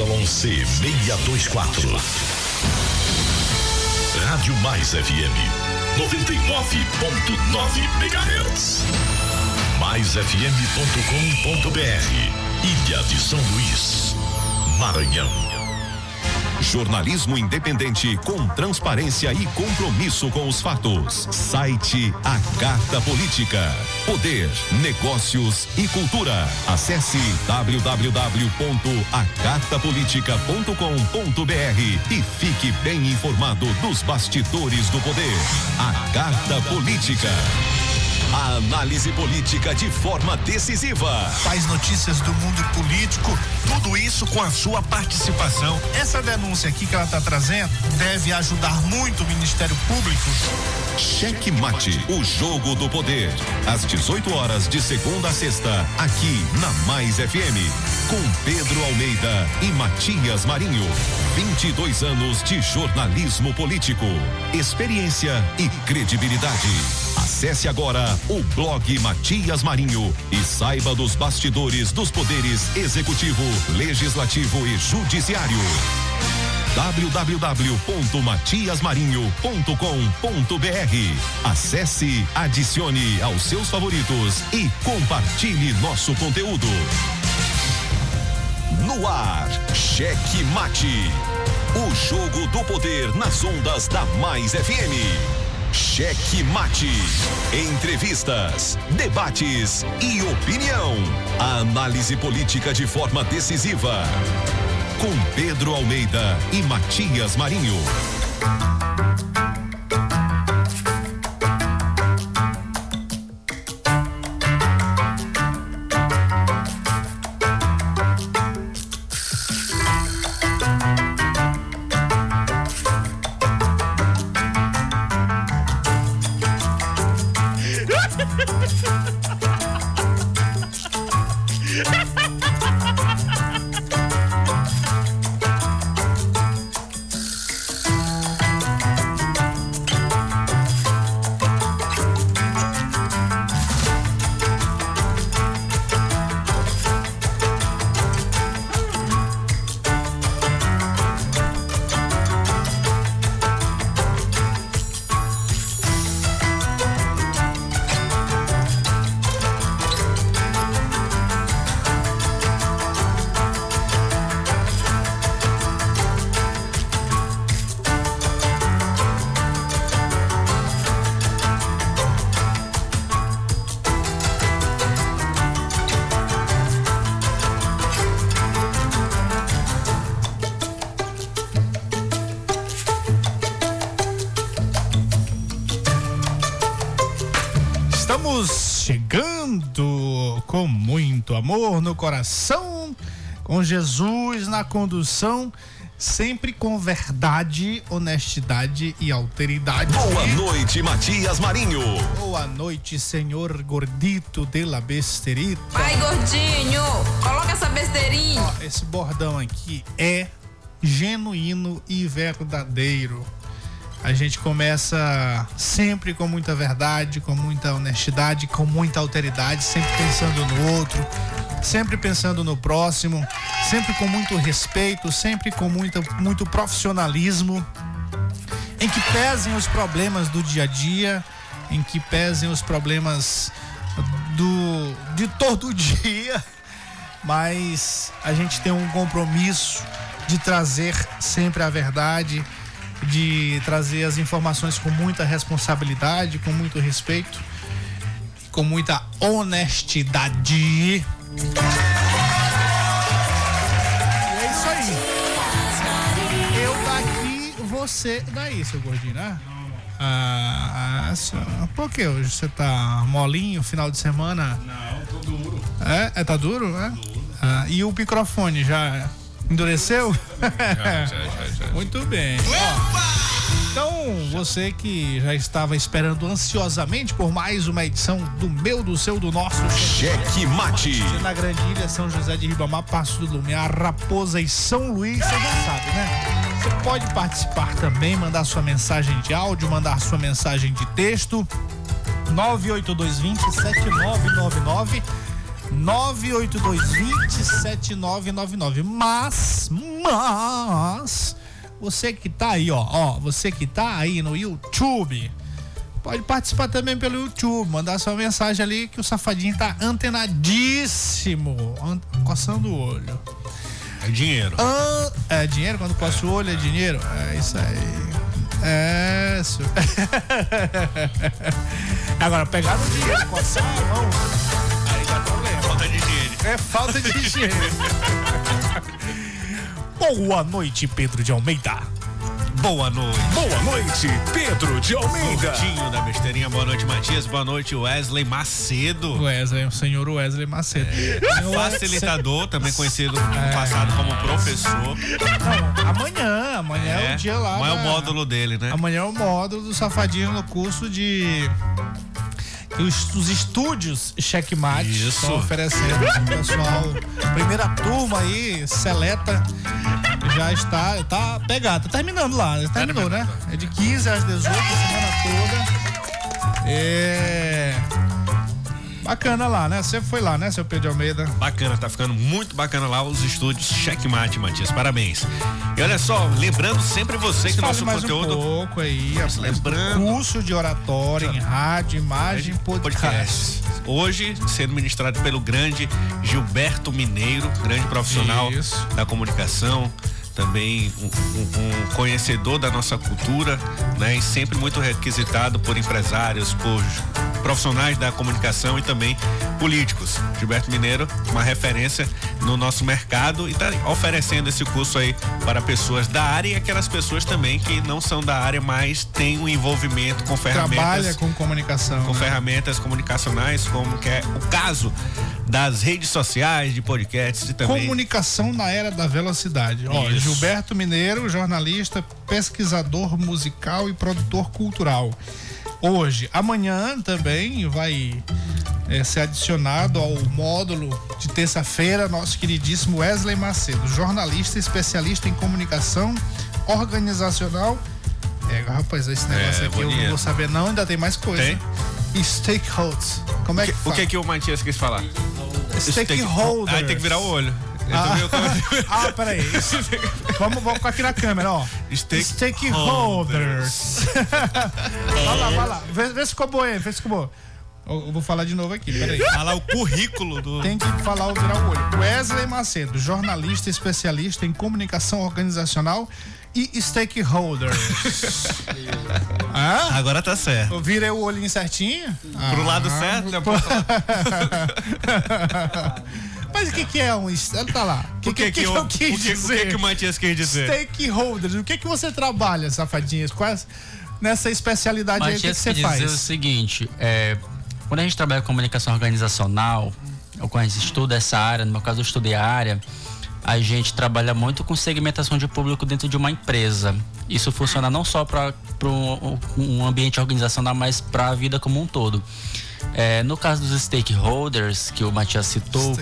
YC624. Rádio Mais FM 99.9 MHz. maisfm.com.br. Ilha de São Luís, Maranhão. Jornalismo independente com transparência e compromisso com os fatos. Site A Carta Política. Poder, negócios e cultura. Acesse www.acartapolitica.com.br e fique bem informado dos bastidores do poder. A Carta Política. A análise política de forma decisiva. Faz notícias do mundo político, tudo isso com a sua participação. Essa denúncia aqui que ela está trazendo deve ajudar muito o Ministério Público. Checkmate, o jogo do poder. Às 18 horas de segunda a sexta, aqui na Mais FM. Com Pedro Almeida e Matias Marinho. 22 anos de jornalismo político. Experiência e credibilidade. Acesse agora o blog Matias Marinho e saiba dos bastidores dos poderes executivo, legislativo e judiciário. www.matiasmarinho.com.br. Acesse, adicione aos seus favoritos e compartilhe nosso conteúdo. No ar, Cheque Mate. O jogo do poder nas ondas da Mais FM. Checkmate. Entrevistas, debates e opinião. A análise política de forma decisiva. Com Pedro Almeida e Matias Marinho. Com muito amor no coração, com Jesus na condução, sempre com verdade, honestidade e alteridade. Boa noite, Matias Marinho. Boa noite, senhor gordito de la besterita. Vai, gordinho, coloca essa besteirinha. Ó, esse bordão aqui é genuíno e verdadeiro. A gente começa sempre com muita verdade, com muita honestidade, com muita alteridade, sempre pensando no outro, sempre pensando no próximo, sempre com muito respeito, sempre com muito profissionalismo, em que pesem os problemas do dia a dia, em que pesem os problemas de todo dia, mas a gente tem um compromisso de trazer sempre a verdade, de trazer as informações com muita responsabilidade, com muito respeito, com muita honestidade. E é isso aí. Eu daqui, você daí, seu gordinho, né? Por que hoje você tá molinho, final de semana? Não, tô duro. É? Tá duro, né? E o microfone já... endureceu? Já. Muito bem. Ó, então, você que já estava esperando ansiosamente por mais uma edição do meu, do seu, do nosso Checkmate. Na Grande Ilha, São José de Ribamar, Passo do Lumiar, Raposa e São Luís, você já sabe, né? Você pode participar também, mandar sua mensagem de áudio, mandar sua mensagem de texto. 98220-7999. 982207999. Mas você que tá aí, ó, você que tá aí no YouTube, pode participar também pelo YouTube, mandar sua mensagem ali que o Safadinho tá antenadíssimo, coçando o olho. É dinheiro. É dinheiro? Quando coça o olho é dinheiro? É isso aí. É isso. Agora, pegar o dinheiro, coçar a mão. Aí dá problema. Falta de higiene. É falta de higiene. Boa noite, Pedro de Almeida. Boa noite. Boa noite, Pedro de Almeida. Gordinho da besteirinha. Boa noite, Matias. Boa noite, Wesley Macedo. Wesley, o senhor Wesley Macedo. Facilitador, também conhecido no passado como professor. Não, amanhã é o dia lá. Amanhã é o módulo dele, né? Amanhã é o módulo do Safadinho no curso de... Os estúdios Checkmate estão oferecendo ao pessoal. Primeira turma aí, seleta, já está pegado, tá terminando lá, terminou, né? É de 15 às 18, a semana toda. É... Bacana lá, né? Você foi lá, né, seu Pedro de Almeida? Bacana, tá ficando muito bacana lá os estúdios Checkmate, Matias, parabéns. E olha só, lembrando sempre você que nosso mais conteúdo... um pouco aí, lembrando... Curso de oratória em rádio, imagem, podcast. Hoje, sendo ministrado pelo grande Gilberto Mineiro, grande profissional da comunicação, também um conhecedor da nossa cultura, né? E sempre muito requisitado por empresários, por profissionais da comunicação e também políticos. Gilberto Mineiro, uma referência no nosso mercado, e está oferecendo esse curso aí para pessoas da área e aquelas pessoas também que não são da área, mas têm um envolvimento com ferramentas. Trabalha com comunicação. Com ferramentas comunicacionais, como que é o caso das redes sociais, de podcasts e também... Comunicação na era da velocidade. Ó, Gilberto Mineiro, jornalista, pesquisador musical e produtor cultural. Hoje, amanhã também vai ser adicionado ao módulo de terça-feira nosso queridíssimo Wesley Macedo, jornalista especialista em comunicação organizacional. Rapaz, esse negócio aqui bonito. Eu não vou saber não, ainda tem mais coisa. Tem? E stakeholders. Como é que fala? O que é que o Matias quis falar? Stakeholders. Aí tem que virar o olho. Peraí. Vamos ficar aqui na câmera, ó. Stakeholders. Vai lá. Vê se ficou bom aí, vê se ficou bom. Eu vou falar de novo aqui, peraí. Falar o currículo do... Tem que falar ou virar o olho. Wesley Macedo, jornalista especialista em comunicação organizacional e stakeholders. Agora tá certo. Eu virei o olhinho certinho? Pro lado certo, né? Mas o que é um... Tá lá. O que eu quis dizer? O que o Matias quis dizer? Stakeholders. O que você trabalha, safadinhas? Quais... Nessa especialidade aí, o que você faz? Dizer o seguinte, quando a gente trabalha com comunicação organizacional, ou quando a gente estuda essa área, no meu caso eu estudei a área, a gente trabalha muito com segmentação de público dentro de uma empresa. Isso funciona não só para um ambiente organizacional, mas para a vida como um todo. No caso dos stakeholders, que o Matias citou,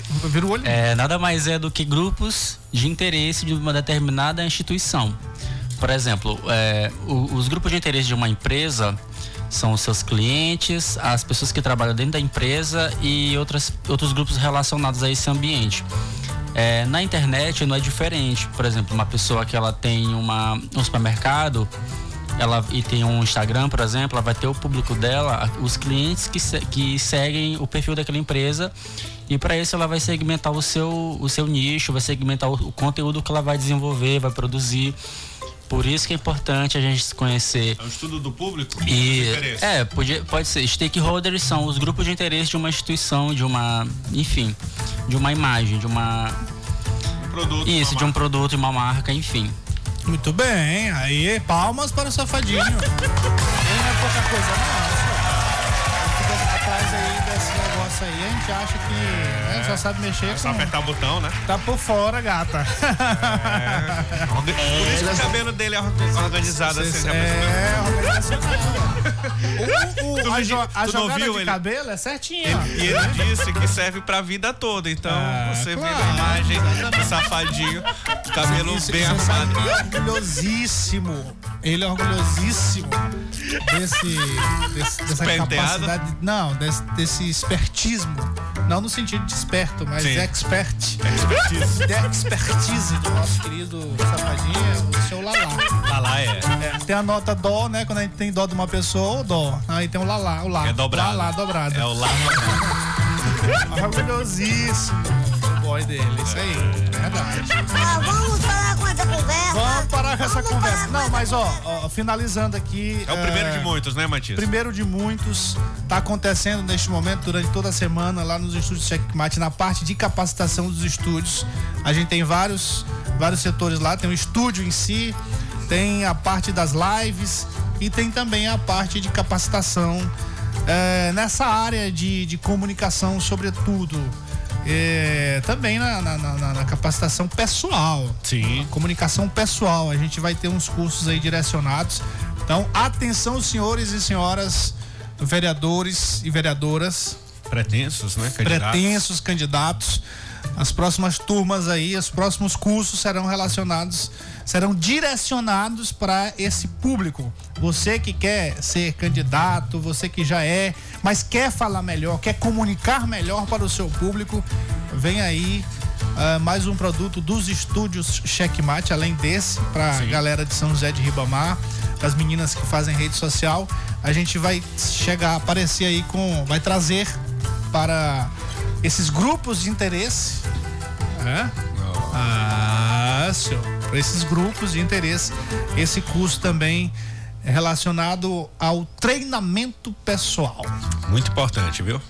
nada mais é do que grupos de interesse de uma determinada instituição. Por exemplo, os grupos de interesse de uma empresa são os seus clientes, as pessoas que trabalham dentro da empresa e outros grupos relacionados a esse ambiente. Na internet não é diferente. Por exemplo, uma pessoa que ela tem um supermercado e tem um Instagram, por exemplo, ela vai ter o público dela, os clientes que seguem o perfil daquela empresa. E para isso ela vai segmentar o seu nicho, vai segmentar o conteúdo que ela vai desenvolver, vai produzir. Por isso que é importante a gente se conhecer. É um estudo do público? E, pode ser. Stakeholders são os grupos de interesse de uma instituição, de uma imagem, de uma... Um produto. Isso, de um produto, de uma marca, enfim. Muito bem, aí palmas para o Safadinho. Não é pouca coisa, não. Atrás aí desse negócio aí, a gente acha que só sabe mexer. É só apertar o botão, né? Tá por fora, gata. Por isso que o cabelo dele é organizado assim. A jogada de cabelo é certinha. E ele disse que serve pra vida toda. Então você vê a imagem do Safadinho, cabelo bem armado. Ele é orgulhosíssimo dessa capacidade. Não, desse expertismo Não no sentido de esperto, mas expertise. De expertise do nosso querido Safadinha, o seu Lalá. Lalá é. Tem a nota dó, né? Quando a gente tem dó de uma pessoa, dó. Aí tem o Lalá, o Lá. É dobrado. Lalá, dobrado. É o Lá. Maravilhosíssimo. O boy dele, isso aí. É verdade. Ah, vamos falar com essa conversa. Vamos parar com essa conversa. Não, mas ó, finalizando aqui. É o primeiro de muitos, né, Matias? Primeiro de muitos. Tá acontecendo neste momento, durante toda a semana, lá nos estúdios Checkmate, na parte de capacitação dos estúdios. A gente tem vários setores lá. Tem o estúdio em si, tem a parte das lives e tem também a parte de capacitação nessa área de comunicação, sobretudo. Também na capacitação pessoal. Sim. Comunicação pessoal. A gente vai ter uns cursos aí direcionados. Então, atenção, senhores e senhoras, vereadores e vereadoras. Pretensos, né? Candidatos. Pretensos candidatos. As próximas turmas aí, os próximos cursos serão direcionados para esse público. Você que quer ser candidato, você que já é, mas quer falar melhor, quer comunicar melhor para o seu público, vem aí mais um produto dos estúdios Checkmate, além desse, para a galera de São José de Ribamar, para as meninas que fazem rede social. A gente vai aparecer aí vai trazer para esses grupos de interesse, né? Para esses grupos de interesse, esse curso também é relacionado ao treinamento pessoal. Muito importante, viu?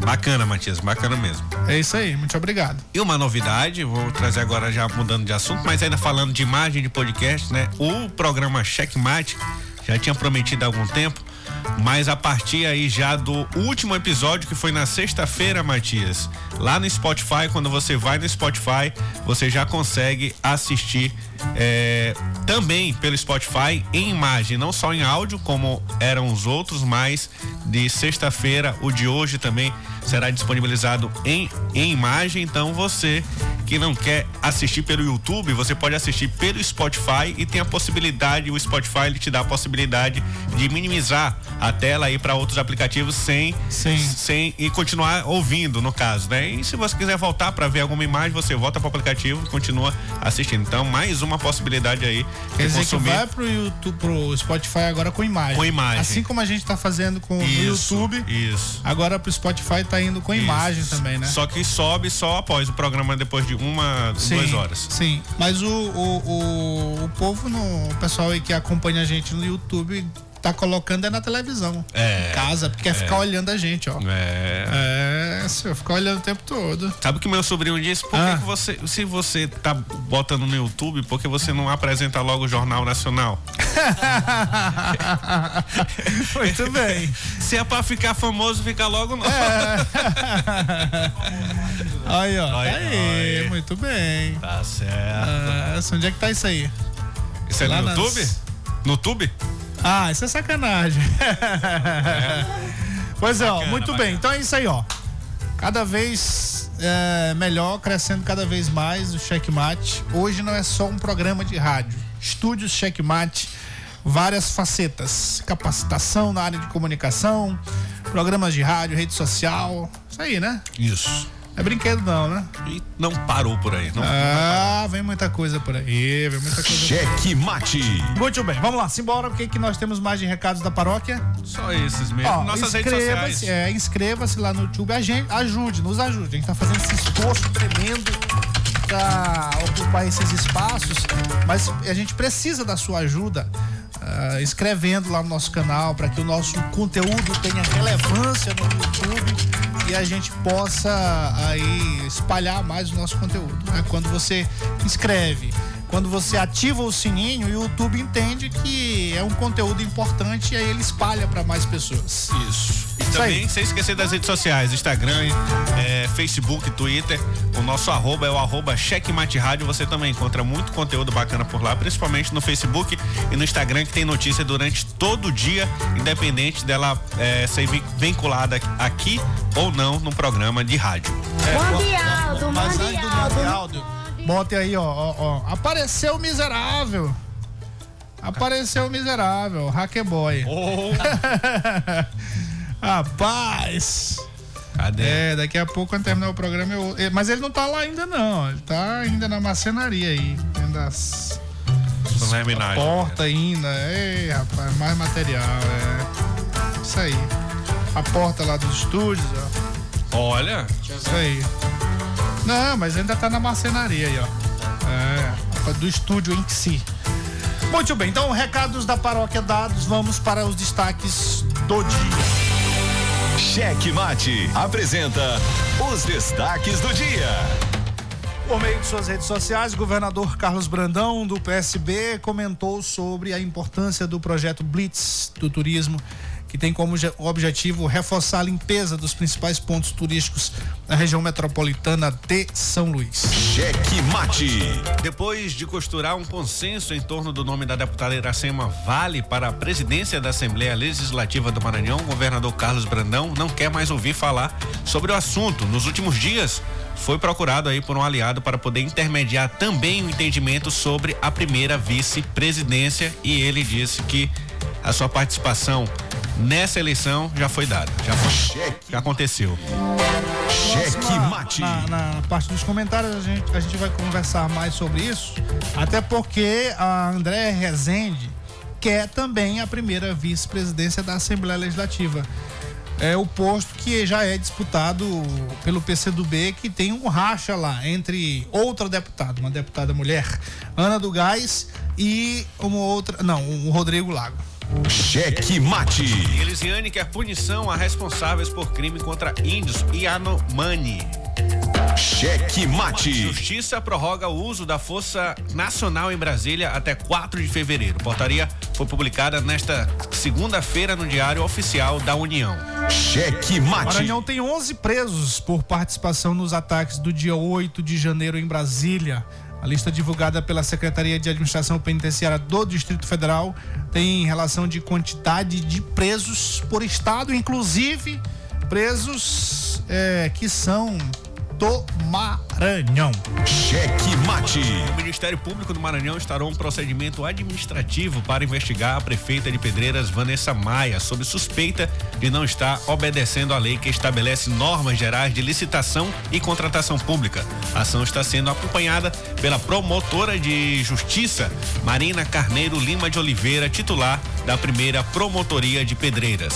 Bacana, Matias, bacana mesmo. É isso aí, muito obrigado. E uma novidade, vou trazer agora já mudando de assunto, mas ainda falando de imagem de podcast, né? O programa Checkmate já tinha prometido há algum tempo, mas a partir aí já do último episódio, que foi na sexta-feira, Matias, lá no Spotify, quando você vai no Spotify, você já consegue assistir também pelo Spotify em imagem, não só em áudio, como eram os outros, mas de sexta-feira, o de hoje também será disponibilizado em imagem. Então você que não quer assistir pelo YouTube, você pode assistir pelo Spotify e tem a possibilidade, o Spotify ele te dá a possibilidade de minimizar a tela aí para outros aplicativos sem e continuar ouvindo, no caso, né? E se você quiser voltar para ver alguma imagem, você volta para o aplicativo e continua assistindo. Então, mais uma possibilidade aí de consumir. Que vai pro YouTube, pro Spotify agora com imagem. Com imagem. Assim como a gente tá fazendo com isso, o YouTube. Isso. Agora pro Spotify tá indo com imagem também, né? Só que sobe só após o programa, depois de 1, 2 horas. Sim. Mas o povo, o pessoal aí que acompanha a gente no YouTube, tá colocando na televisão, em casa, porque quer ficar olhando a gente, ó. Senhor, ficar olhando o tempo todo. Sabe o que meu sobrinho disse? Por que você, se você tá botando no YouTube, por que você não apresenta logo o Jornal Nacional? Muito bem. Se é pra ficar famoso, fica logo não. Aí, ó. Aí, muito bem. Tá certo. Onde é que tá isso aí? Isso é lá no YouTube? No YouTube? Ah, isso é sacanagem. Pois é, ó, bacana, muito bacana. Bem, então é isso aí, ó. Cada vez melhor, crescendo cada vez mais o Checkmate. Hoje não é só um programa de rádio. Estúdios Checkmate, várias facetas. Capacitação na área de comunicação, programas de rádio, rede social. Isso aí, né? Isso. É brinquedo não, né? E não parou por aí. Não parou. Vem muita coisa por aí. Checkmate. Muito bem, vamos lá, simbora, porque que nós temos mais de recados da paróquia. Só esses mesmo. Ó, nossas redes sociais. Inscreva-se lá no YouTube, a gente nos ajude. A gente tá fazendo esse esforço tremendo pra ocupar esses espaços, mas a gente precisa da sua ajuda. Escrevendo lá no nosso canal, para que o nosso conteúdo tenha relevância no YouTube e a gente possa aí espalhar mais o nosso conteúdo, né? Quando você inscreve, quando você ativa o sininho, o YouTube entende que é um conteúdo importante e aí ele espalha para mais pessoas. Isso. E também, sem esquecer das redes sociais, Instagram, Facebook, Twitter, o nosso arroba é o arroba Checkmate Rádio. Você também encontra muito conteúdo bacana por lá, principalmente no Facebook e no Instagram, que tem notícia durante todo o dia, independente dela ser vinculada aqui ou não no programa de rádio. Mandialdo. Bote aí, ó. Apareceu o miserável. Hacker boy. Oh. Rapaz. Cadê? É, daqui a pouco, quando terminar o programa, eu... Mas ele não tá lá ainda, não. Ele tá ainda na marcenaria aí. Dentro das... porta ainda. Ei, rapaz, mais material, é. Isso aí. A porta lá dos estúdios, ó. Olha. Isso aí. Não, mas ainda tá na marcenaria aí, ó. É, do estúdio em si. Muito bem, então recados da paróquia dados, vamos para os destaques do dia. Checkmate apresenta os destaques do dia. Por meio de suas redes sociais, o governador Carlos Brandão, do PSB, comentou sobre a importância do projeto Blitz do turismo, que tem como objetivo reforçar a limpeza dos principais pontos turísticos na região metropolitana de São Luís. Checkmate. Depois de costurar um consenso em torno do nome da deputada Iracema Vale para a presidência da Assembleia Legislativa do Maranhão, o governador Carlos Brandão não quer mais ouvir falar sobre o assunto. Nos últimos dias, foi procurado aí por um aliado para poder intermediar também o entendimento sobre a primeira vice-presidência, e ele disse que a sua participação nessa eleição já foi dada, já aconteceu. Checkmate. Na parte dos comentários a gente vai conversar mais sobre isso, até porque a Andréa Rezende quer também a primeira vice-presidência da Assembleia Legislativa. É o posto que já é disputado pelo PCdoB, que tem um racha lá entre outra deputada, uma deputada mulher, Ana do Gás, e uma outra, não, o Rodrigo Lago. Checkmate. Elisiane quer punição a responsáveis por crime contra índios e Yanomami. Checkmate. Justiça prorroga o uso da Força Nacional em Brasília até 4 de fevereiro. Portaria foi publicada nesta segunda-feira no Diário Oficial da União. Checkmate. Maranhão tem 11 presos por participação nos ataques do dia 8 de janeiro em Brasília. A lista divulgada pela Secretaria de Administração Penitenciária do Distrito Federal tem relação de quantidade de presos por estado, inclusive presos que são do Maranhão. Checkmate. O Ministério Público do Maranhão instaurou um procedimento administrativo para investigar a prefeita de Pedreiras, Vanessa Maia, sob suspeita de não estar obedecendo à lei que estabelece normas gerais de licitação e contratação pública. A ação está sendo acompanhada pela promotora de justiça, Marina Carneiro Lima de Oliveira, titular da primeira promotoria de Pedreiras.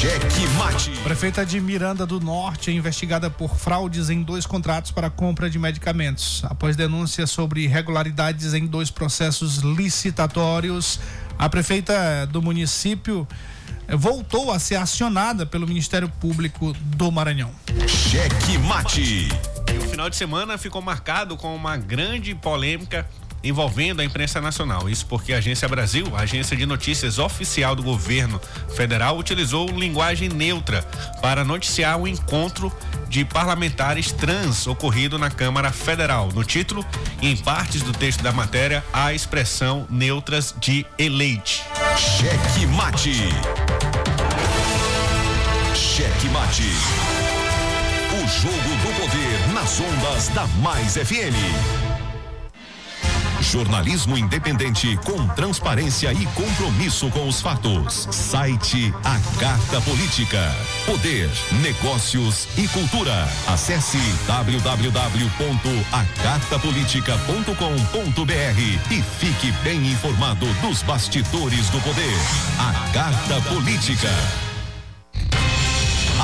Checkmate. Prefeita de Miranda do Norte é investigada por fraudes em 2 contratos para compra de medicamentos. Após denúncia sobre irregularidades em 2 processos licitatórios, a prefeita do município voltou a ser acionada pelo Ministério Público do Maranhão. Checkmate. E o final de semana ficou marcado com uma grande polêmica envolvendo a imprensa nacional. Isso porque a Agência Brasil, a agência de notícias oficial do governo federal, utilizou linguagem neutra para noticiar o encontro de parlamentares trans ocorrido na Câmara Federal. No título e em partes do texto da matéria, há a expressão neutras de eleite. Checkmate. Checkmate. O jogo do poder nas ondas da Mais FM. Jornalismo independente com transparência e compromisso com os fatos. Site A Carta Política. Poder, negócios e cultura. Acesse www.acartapolitica.com.br e fique bem informado dos bastidores do poder. A Carta Política.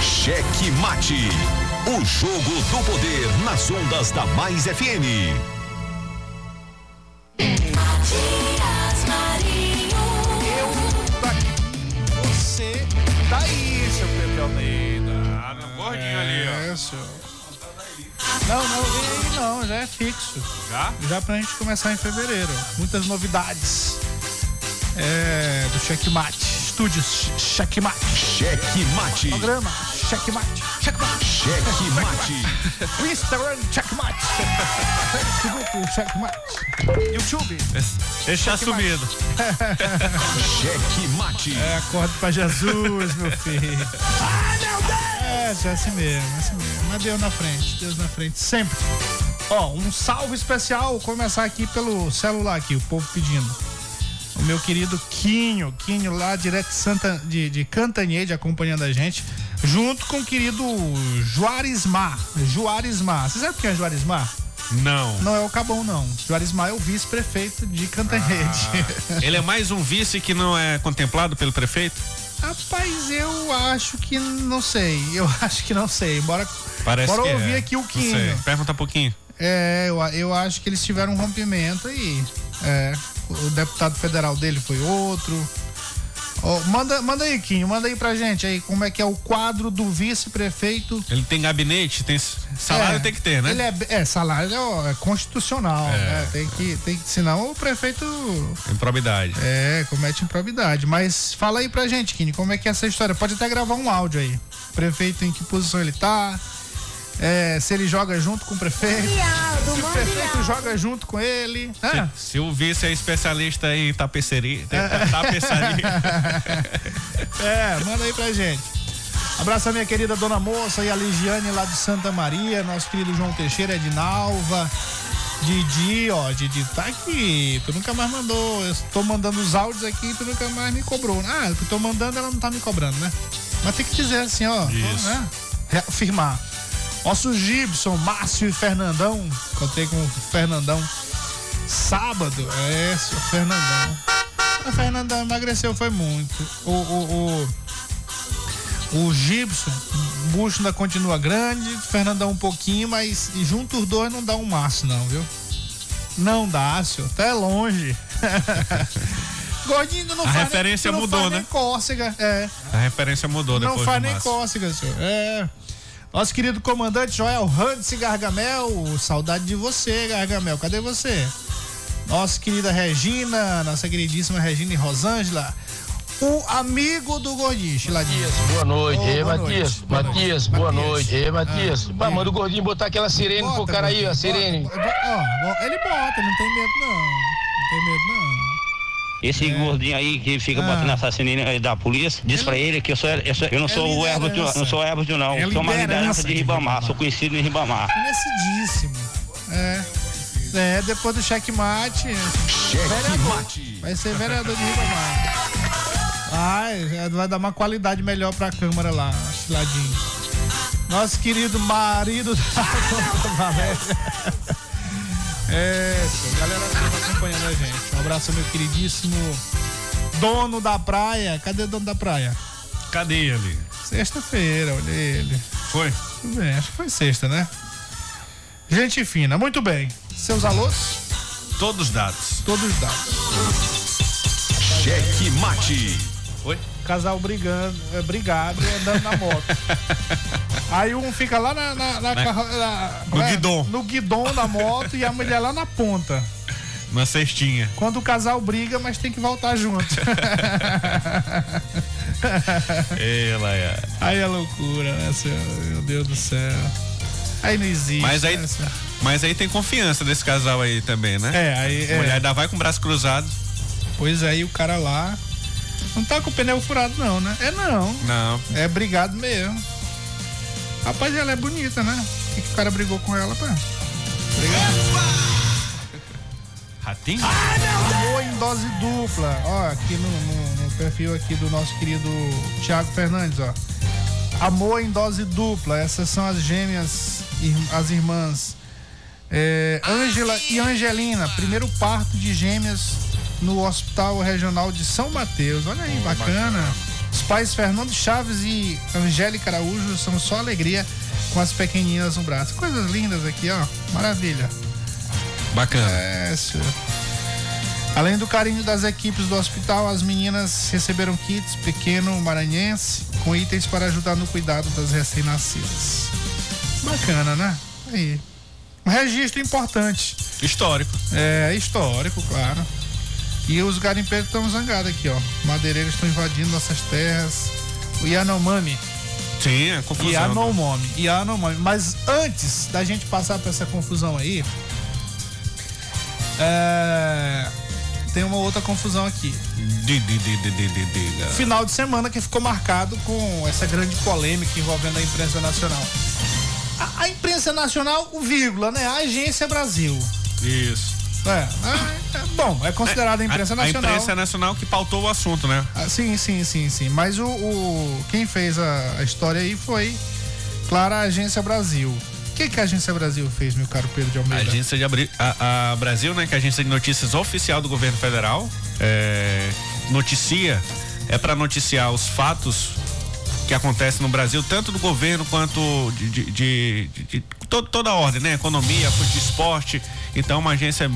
Checkmate, o jogo do poder nas ondas da Mais FM. Almeida. Ah, meu gordinho ali, ó. Isso. Não, já é fixo. Já? Já pra gente começar em fevereiro. Muitas novidades. É, do Checkmate. Estúdios Checkmate. Checkmate. Programa Checkmate. Checkmate. Checkmate. Instagram Checkmate. Facebook Checkmate. YouTube. Deixa subido. Checkmate. É, acorda pra Jesus, meu filho. Ai, meu Deus! É assim mesmo, é assim mesmo. Mas Deus na frente, sempre. Ó, um salve especial, vou começar aqui pelo celular aqui, o povo pedindo. O meu querido Quinho lá direto de Cantanhede, acompanhando a gente, junto com o querido Juarismar. Você sabe quem é Juarismar? Não. Não é o Cabão, não. Juarismar é o vice-prefeito de Cantanhede. Ah, ele é mais um vice que não é contemplado pelo prefeito? Rapaz, eu acho que não sei. Bora, bora ouvir aqui o Quinho. Não sei. Pergunta um pouquinho. É, eu acho que eles tiveram um rompimento aí. É. O deputado federal dele foi outro. Oh, manda aí, Quinho, manda aí pra gente aí como é que é o quadro do vice-prefeito. Ele tem gabinete, tem salário, tem que ter, né? Ele salário é constitucional, né? Tem que, senão o prefeito... Improbidade. É, comete improbidade. Mas fala aí pra gente, Quinho, como é que é essa história? Pode até gravar um áudio aí. Prefeito, em que posição ele tá... É, se ele joga junto com o prefeito, se o prefeito joga junto com ele. Ah. Se o vice é especialista em tapeçaria. Manda aí pra gente. Abraço a minha querida Dona Moça e a Ligiane lá de Santa Maria, nosso querido João Teixeira, Edinalva, Didi, tá aqui, tu nunca mais mandou, eu tô mandando os áudios aqui e tu nunca mais me cobrou. Ah, eu tô mandando, ela não tá me cobrando, né? Mas tem que dizer assim, ó, isso. Né? Reafirmar. Nosso Gibson, Márcio e Fernandão. Contei com o Fernandão sábado. Seu Fernandão. O Fernandão emagreceu, foi muito. O Gibson, o bucho ainda continua grande. O Fernandão um pouquinho, mas junto os dois não dá um Márcio, não, viu? Não dá, senhor. Até longe. Gordinho não a faz. A referência nem, mudou, né? Não faz nem cócega. É. A referência mudou depois. Não faz nem cócega, senhor. É. Nosso querido comandante Joel Hans Gargamel, saudade de você, Gargamel, cadê você? Nossa querida Regina, nossa queridíssima Regina e Rosângela, o amigo do Gordinho, Chiladinho. Boa noite, Matias, boa noite, Matias. Manda o Gordinho botar aquela sirene pro cara aí, a sirene. Ó, ele bota, não tem medo não. Esse gordinho aí que fica botando assassino da polícia, diz pra ele que eu não sou o árbitro, não. É, sou uma liderança de Ribamar, sou conhecido em Ribamar. Conhecidíssimo. É, depois do Checkmate. Vai ser vereador de Ribamar. Vai dar uma qualidade melhor pra Câmara lá, Chiladinho. Nosso querido marido da Valéria. A galera tá acompanhando a gente. Um abraço, meu queridíssimo dono da praia. Cadê o dono da praia? Cadê ele? Sexta-feira, olha ele. Foi? Tudo bem, acho que foi sexta, né? Gente fina, muito bem. Seus alôs? Todos dados. Checkmate. Oi? Casal brigado e andando na moto. Aí um fica lá no guidom da moto e a mulher lá na ponta. Na cestinha. Quando o casal briga, mas tem que voltar junto. Aí é loucura, né, senhor? Meu Deus do céu. Aí não existe. Mas aí tem confiança desse casal aí também, né? A mulher ainda vai com o braço cruzado. Pois aí o cara lá. Não tá com o pneu furado, não, né? Não. É brigado mesmo. Rapaz, ela é bonita, né? O que o cara brigou com ela, pá? Obrigado. Ratinho? Amor em dose dupla. Ó, aqui no perfil aqui do nosso querido Thiago Fernandes, ó. Amor em dose dupla. Essas são as gêmeas, as irmãs. Ângela e Angelina. Primeiro parto de gêmeas no Hospital Regional de São Mateus. Olha aí, bacana. Os pais Fernando Chaves e Angélica Araújo são só alegria com as pequeninas no braço. Coisas lindas aqui, ó. Maravilha. Bacana. É, senhor. Além do carinho das equipes do hospital, as meninas receberam kits pequeno maranhense com itens para ajudar no cuidado das recém-nascidas. Bacana, né? Aí. Um registro importante. Histórico. É, histórico, claro. E os garimpeiros estão zangados aqui, ó. Madeireiros estão invadindo nossas terras. O Yanomami. Sim, é confusão. Yanomami. Mas antes da gente passar por essa confusão aí, tem uma outra confusão aqui. Final de semana que ficou marcado com essa grande polêmica envolvendo a imprensa nacional. A imprensa nacional, vírgula, né? A Agência Brasil. Isso. Bom, é considerada a imprensa nacional. A imprensa nacional que pautou o assunto, né? Ah, sim. Mas quem fez a história aí foi, claro, a Agência Brasil. O que a Agência Brasil fez, meu caro Pedro de Almeida? A Brasil, né, que é a agência de notícias oficial do governo federal, para noticiar os fatos que acontecem no Brasil, tanto do governo quanto de toda a ordem, né? Economia, futebol, esporte. Então, uma agência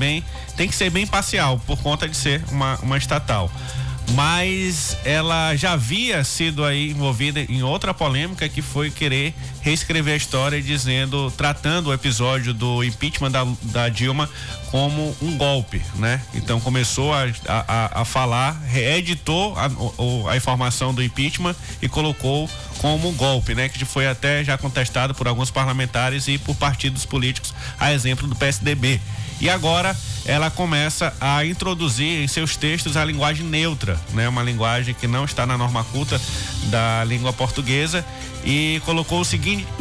tem que ser bem parcial, por conta de ser uma estatal. Mas ela já havia sido aí envolvida em outra polêmica, que foi querer reescrever a história tratando o episódio do impeachment da Dilma como um golpe, né? Então começou a falar, reeditou a informação do impeachment e colocou como um golpe, né? Que foi até já contestado por alguns parlamentares e por partidos políticos, a exemplo do PSDB. E agora ela começa a introduzir em seus textos a linguagem neutra, né? Uma linguagem que não está na norma culta da língua portuguesa, e colocou o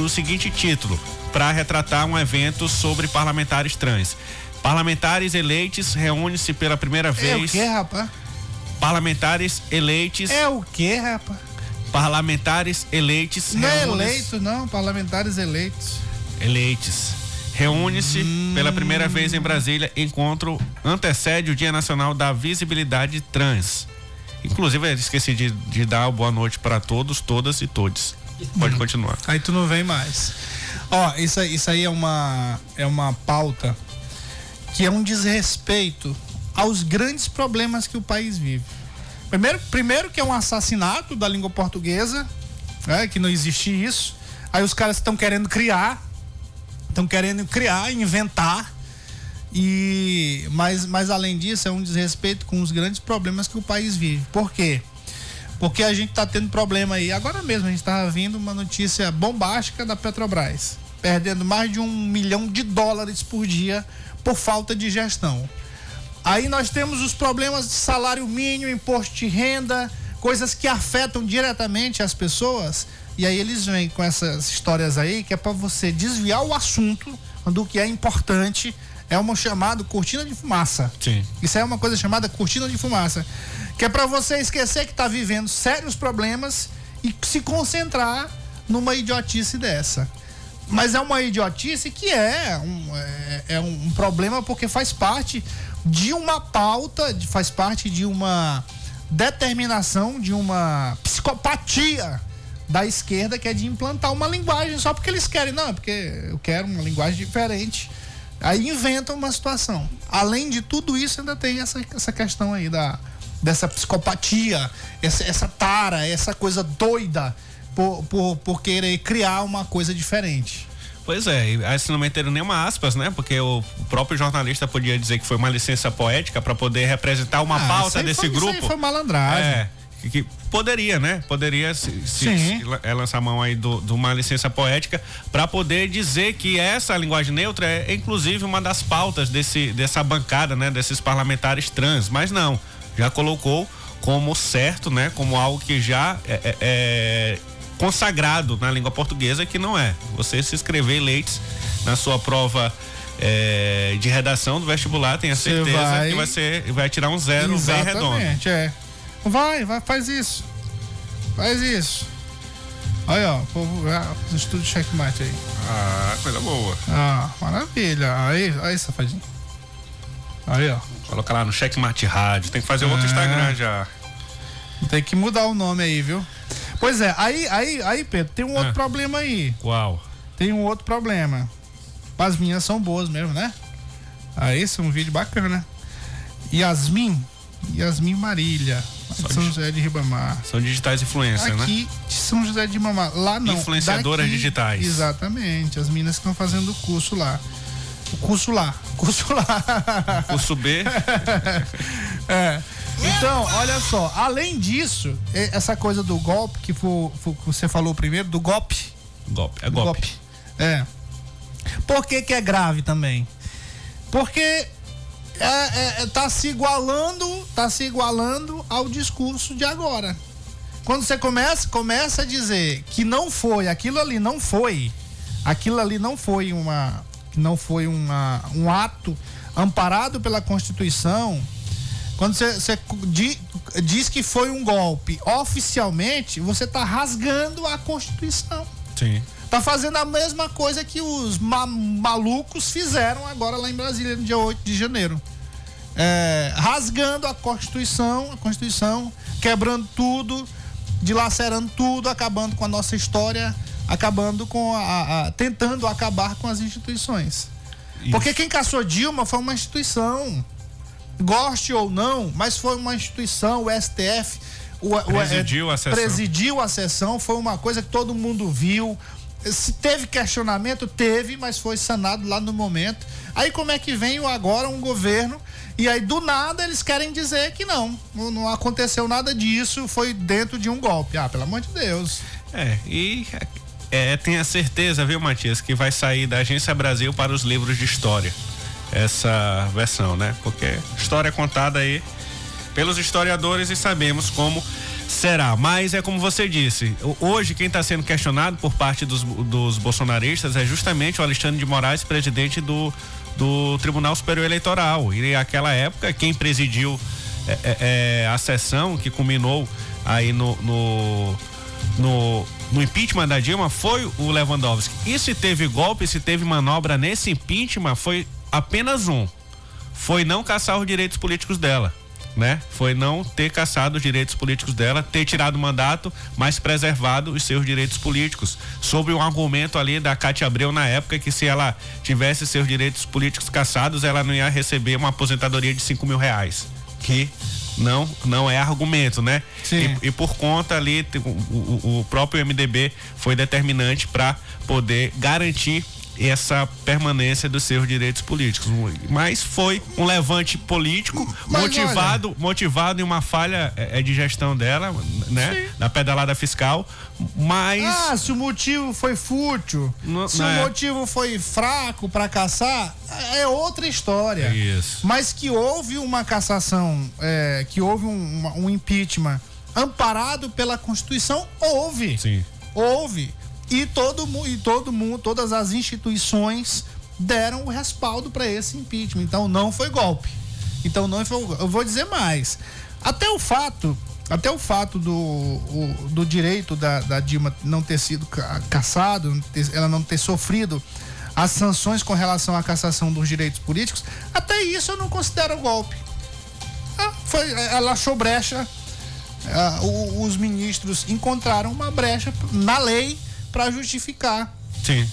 seguinte título para retratar um evento sobre parlamentares trans. Parlamentares eleitos reúnem-se pela primeira vez. É o quê, rapaz? Parlamentares eleitos. É o quê, rapaz? Parlamentares eleitos. Não é eleito, não. Parlamentares eleitos. Eleitos. Reúne-se pela primeira vez em Brasília, encontro antecede o Dia Nacional da Visibilidade Trans. Inclusive, eu esqueci de dar boa noite para todos, todas e todes. Pode continuar. Aí tu não vem mais. Ó, isso aí é uma pauta que é um desrespeito aos grandes problemas que o país vive. Primeiro que é um assassinato da língua portuguesa, né, que não existe isso. Aí os caras estão querendo criar. Inventar. Mas além disso, é um desrespeito com os grandes problemas que o país vive. Por quê? Porque a gente está tendo problema aí. Agora mesmo a gente estava vendo uma notícia bombástica da Petrobras, perdendo mais de $1 milhão por dia por falta de gestão. Aí nós temos os problemas de salário mínimo, imposto de renda, coisas que afetam diretamente as pessoas. E aí eles vêm com essas histórias aí, que é para você desviar o assunto do que é importante. É uma chamada cortina de fumaça. Sim. Isso é uma coisa chamada cortina de fumaça, que é para você esquecer que tá vivendo sérios problemas e se concentrar numa idiotice dessa. Mas é uma idiotice que é um problema, porque faz parte de uma pauta, faz parte de uma determinação, de uma psicopatia da esquerda, que é de implantar uma linguagem só porque eles querem. Não, porque eu quero uma linguagem diferente. Aí inventam uma situação. Além de tudo isso, ainda tem essa questão aí dessa psicopatia, essa tara, essa coisa doida por querer criar uma coisa diferente. Pois é, e assim não meteram nenhuma aspas, né? Porque o próprio jornalista podia dizer que foi uma licença poética para poder representar uma pauta desse grupo. Isso aí foi malandragem. É. Que poderia, né? Poderia se lançar a mão aí de uma licença poética para poder dizer que essa linguagem neutra é inclusive uma das pautas dessa bancada, né? Desses parlamentares trans. Mas não, já colocou como certo, né? Como algo que já é consagrado na língua portuguesa, que não é. Você se escrever leites na sua prova de redação do vestibular, tenha certeza que vai tirar um zero. Exatamente, bem redondo. Exatamente, Vai, faz isso. Olha, ó, o povo, estudo checkmate aí. Ah, coisa boa. Ah, maravilha. Aí, safadinho. Aí, ó. Coloca lá no Checkmate Rádio. Tem que fazer outro Instagram já. Tem que mudar o nome aí, viu? Pois é, aí Pedro, tem um outro problema aí. Uau. Tem um outro problema. As minhas são boas mesmo, né? Aí, isso é um vídeo bacana. Yasmin Marília, de São José de Ribamar. São digitais influencers, aqui, né? Aqui de São José de Ribamar, lá não. Influenciadoras daqui, digitais. Exatamente, as minas que estão fazendo o curso lá. O curso lá, Curso B. É. Então, olha só, além disso, essa coisa do golpe que você falou primeiro, do golpe. Golpe, é golpe. É. Por que que é grave também? Porque tá se igualando ao discurso de agora. Quando você começa a dizer que não foi, aquilo ali não foi um ato amparado pela Constituição. Quando você diz que foi um golpe oficialmente, você está rasgando a Constituição. Sim. Tá fazendo a mesma coisa que os malucos fizeram agora lá em Brasília, no dia 8 de janeiro. É, rasgando a Constituição, quebrando tudo, dilacerando tudo, acabando com a nossa história, acabando com tentando acabar com as instituições. Isso. Porque quem caçou Dilma foi uma instituição, goste ou não, mas foi uma instituição, o STF... Presidiu a sessão, foi uma coisa que todo mundo viu. Se teve questionamento, teve, mas foi sanado lá no momento. Aí como é que vem agora um governo e aí do nada eles querem dizer que não aconteceu nada disso, foi dentro de um golpe. Ah, pelo amor de Deus. Tenha certeza, viu, Matias, que vai sair da Agência Brasil para os livros de história essa versão, né? Porque história contada aí pelos historiadores e sabemos como será, mas é como você disse, hoje quem está sendo questionado por parte dos bolsonaristas é justamente o Alexandre de Moraes, presidente do Tribunal Superior Eleitoral, e naquela época quem presidiu a sessão que culminou aí no impeachment da Dilma foi o Lewandowski. E se teve golpe, se teve manobra nesse impeachment, foi apenas foi não caçar os direitos políticos dela, né? Foi não ter cassado os direitos políticos dela, ter tirado o mandato, mas preservado os seus direitos políticos, sobre um argumento ali da Cátia Abreu na época, que se ela tivesse seus direitos políticos cassados, ela não ia receber uma aposentadoria de 5.000 reais, que não é argumento, né? Sim. E por conta ali o próprio MDB foi determinante para poder garantir essa permanência dos seus direitos políticos, mas foi um levante político motivado em uma falha de gestão dela, né? Sim. Na pedalada fiscal, mas... se o motivo foi fútil, o motivo foi fraco para caçar, é outra história. Isso. Mas que houve uma cassação, que houve um impeachment amparado pela Constituição, houve. Sim. Houve. E todo mundo, todas as instituições deram o respaldo para esse impeachment. Então não foi golpe. Então não foi. Eu vou dizer mais. Até o fato do direito da Dilma não ter sido cassado, ela não ter sofrido as sanções com relação à cassação dos direitos políticos, até isso eu não considero golpe. Ela achou brecha. Os ministros encontraram uma brecha na lei para justificar. Sim.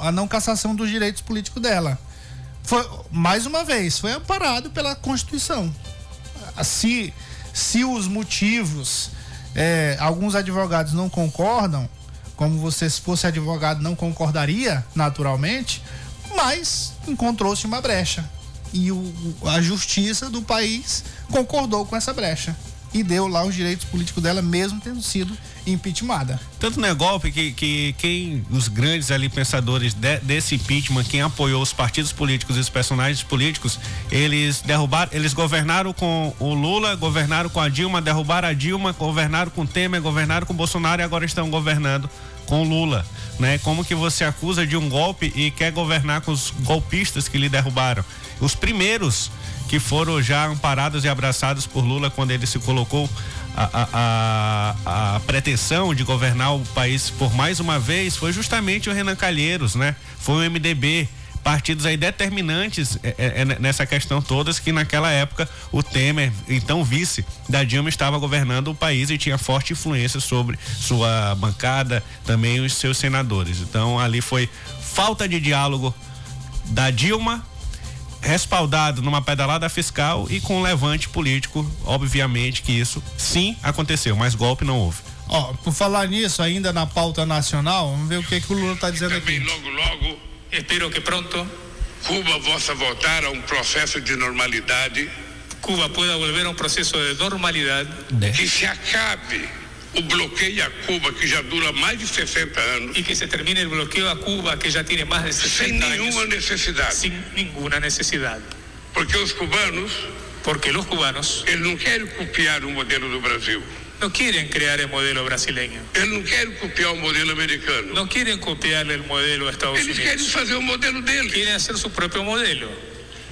a não cassação dos direitos políticos dela. Foi, mais uma vez, foi amparado pela Constituição. Se os motivos, alguns advogados não concordam, como você, se fosse advogado, não concordaria naturalmente, mas encontrou-se uma brecha. E a justiça do país concordou com essa brecha e deu lá os direitos políticos dela, mesmo tendo sido impeachmentada. Tanto não é golpe que quem, os grandes ali pensadores desse impeachment, quem apoiou os partidos políticos e os personagens políticos, eles governaram com o Lula, governaram com a Dilma, derrubaram a Dilma, governaram com o Temer, governaram com o Bolsonaro e agora estão governando com o Lula, né? Como que você acusa de um golpe e quer governar com os golpistas que lhe derrubaram? Os primeiros que foram já amparados e abraçados por Lula quando ele se colocou a pretensão de governar o país por mais uma vez foi justamente o Renan Calheiros, né? Foi o MDB, partidos aí determinantes nessa questão todas, que naquela época o Temer, então vice da Dilma, estava governando o país e tinha forte influência sobre sua bancada, também os seus senadores. Então ali foi falta de diálogo da Dilma respaldado numa pedalada fiscal e com um levante político. Obviamente que isso sim aconteceu, mas golpe não houve. Por falar nisso, ainda na pauta nacional, vamos ver o que o Lula está dizendo aqui. Logo, espero que pronto Cuba possa voltar a um processo de normalidade. Cuba pueda volver a um processo de normalidade. Que se acabe o bloqueio a Cuba, que já dura mais de 60 anos. E que se termine o bloqueio a Cuba, que já tem mais de 60 anos. Sem nenhuma necessidade. Sem nenhuma necessidade. Porque os cubanos... Eles não querem copiar o modelo do Brasil. Não querem criar o modelo brasileiro. Eles não querem copiar o modelo americano. Não querem copiar o modelo dos Estados Unidos. Eles querem fazer o modelo deles. Querem fazer seu próprio modelo.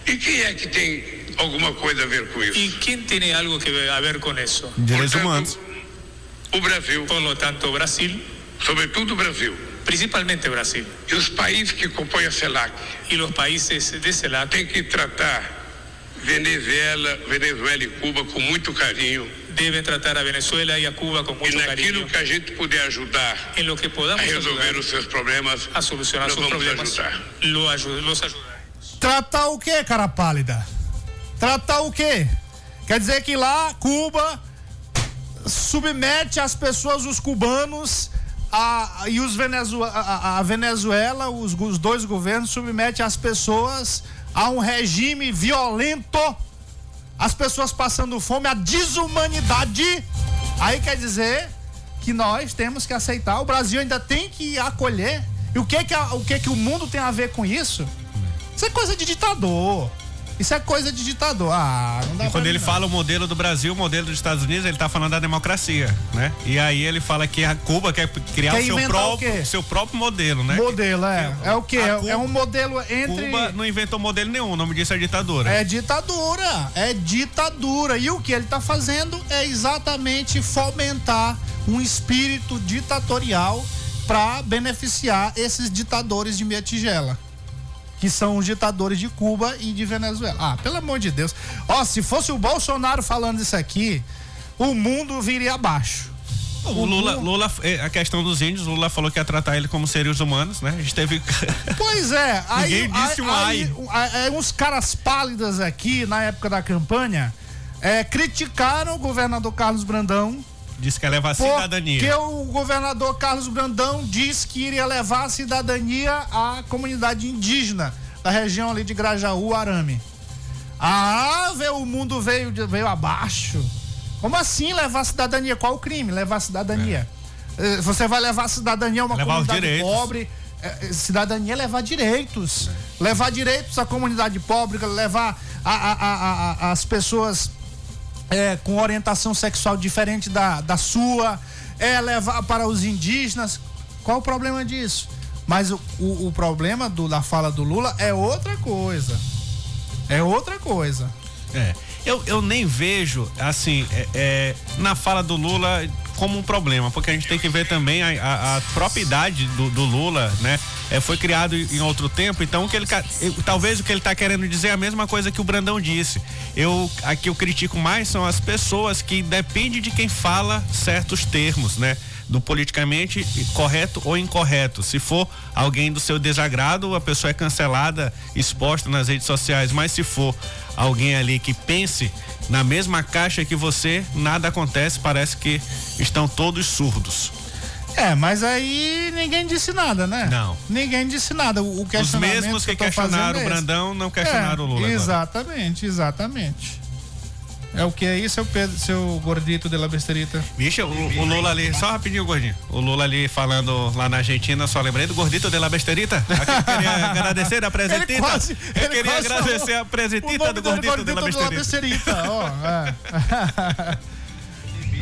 E quem é que tem alguma coisa a ver com isso? E quem tem algo a ver com isso? Direitos humanos. O Brasil. Por lo tanto, o Brasil. Sobretudo o Brasil. Principalmente o Brasil. E os países que compõem a CELAC. E os países de CELAC. Tem que tratar Venezuela e Cuba com muito carinho. Devem tratar a Venezuela e a Cuba com muito carinho. E naquilo que a gente puder ajudar a resolver os seus problemas, a solucionar os seus problemas, nos ajudaremos. Tratar o quê, cara pálida? Tratar o quê? Quer dizer que lá, Cuba submete as pessoas, os cubanos e os Venezuela, os dois governos submete as pessoas a um regime violento, as pessoas passando fome, a desumanidade. Aí quer dizer que nós temos que aceitar, o Brasil ainda tem que acolher. E o que o mundo tem a ver com isso? Isso é coisa de ditador. Ah, não dá. E quando ele fala o modelo do Brasil, o modelo dos Estados Unidos, ele tá falando da democracia, né? E aí ele fala que a Cuba quer criar seu próprio modelo, né? Modelo, é o quê? Cuba, é um modelo entre... Cuba não inventou modelo nenhum, o nome disso é ditadura. É ditadura. E o que ele tá fazendo é exatamente fomentar um espírito ditatorial para beneficiar esses ditadores de meia tigela, que são os ditadores de Cuba e de Venezuela. Pelo amor de Deus. Se fosse o Bolsonaro falando isso aqui, o mundo viria abaixo. O Lula, a questão dos índios, o Lula falou que ia tratar ele como seres humanos, né? A gente teve... Pois é. Aí, ninguém disse um ai. Aí, uns caras pálidas aqui, na época da campanha, criticaram o governador Carlos Brandão. Disse que ia levar a cidadania. Porque o governador Carlos Brandão disse que iria levar a cidadania à comunidade indígena da região ali de Grajaú, Arame. O mundo veio abaixo. Como assim levar a cidadania? Qual o crime? Levar a cidadania. Você vai levar a cidadania a uma comunidade pobre. Cidadania é levar direitos. Levar direitos à comunidade pobre, levar as pessoas... com orientação sexual diferente da sua, levar para os indígenas. Qual o problema disso? Mas o problema da fala do Lula é outra coisa. Eu nem vejo, assim, na fala do Lula como um problema, porque a gente tem que ver também a própria idade do Lula, né? Foi criado em outro tempo, então talvez o que ele está querendo dizer é a mesma coisa que o Brandão disse. Eu critico mais são as pessoas que dependem de quem fala certos termos, né? Do politicamente correto ou incorreto. Se for alguém do seu desagrado, a pessoa é cancelada, exposta nas redes sociais, mas se for alguém ali que pense na mesma caixa que você, nada acontece, parece que estão todos surdos. Mas aí ninguém disse nada, né? Não. Ninguém disse nada. O questionamento os mesmos que questionaram o Brandão não questionaram o Lula. Exatamente. É o que é isso, seu gordito de la besterita? Vixe, o Lula ali, só rapidinho, gordinho. O Lula ali falando lá na Argentina, só lembrei do gordito de la besterita. Eu queria agradecer a presentita. A presentita do gordito de la besterita.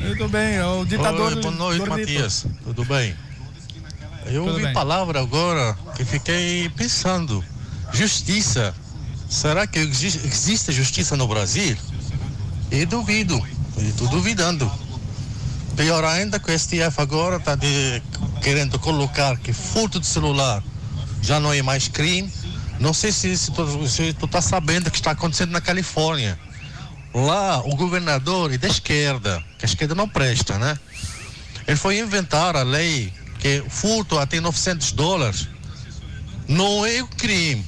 Tudo bem, o ditador... Boa noite, gordito. Matias, tudo bem? Eu ouvi palavra agora que fiquei pensando. Justiça. Será que existe justiça no Brasil? E duvido, estou duvidando. Pior ainda que o STF agora está querendo colocar que furto de celular já não é mais crime. Não sei se tu está sabendo o que está acontecendo na Califórnia. Lá o governador é da esquerda, que a esquerda não presta, né? Ele foi inventar a lei que furto até $900 não é crime.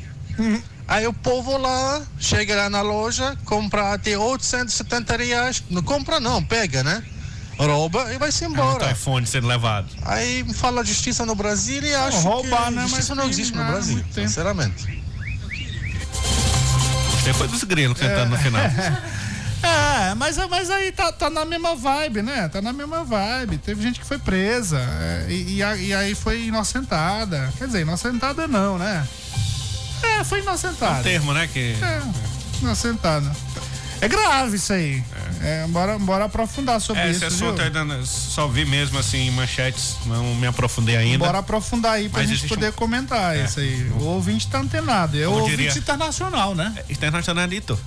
Aí o povo lá, chega lá na loja, compra até R$870, não compra não, pega, né? Rouba e vai-se embora. É um iPhone sendo levado. Aí fala justiça no Brasil e acho que né? Justiça mas não existe no Brasil, sinceramente. Depois dos grilos cantando no final. É, mas aí tá na mesma vibe, né? Tá na mesma vibe. Teve gente que foi presa e aí foi inocentada. Quer dizer, inocentada não, né? É, foi inocentada. É um termo, né? Que... É, inocentada. É grave isso aí. É, bora aprofundar sobre isso, esse assunto ainda só vi mesmo assim em manchetes, não me aprofundei ainda. Bora aprofundar aí pra gente poder comentar isso aí. O ouvinte tá antenado. É o ouvinte internacional, né? Internacionalito.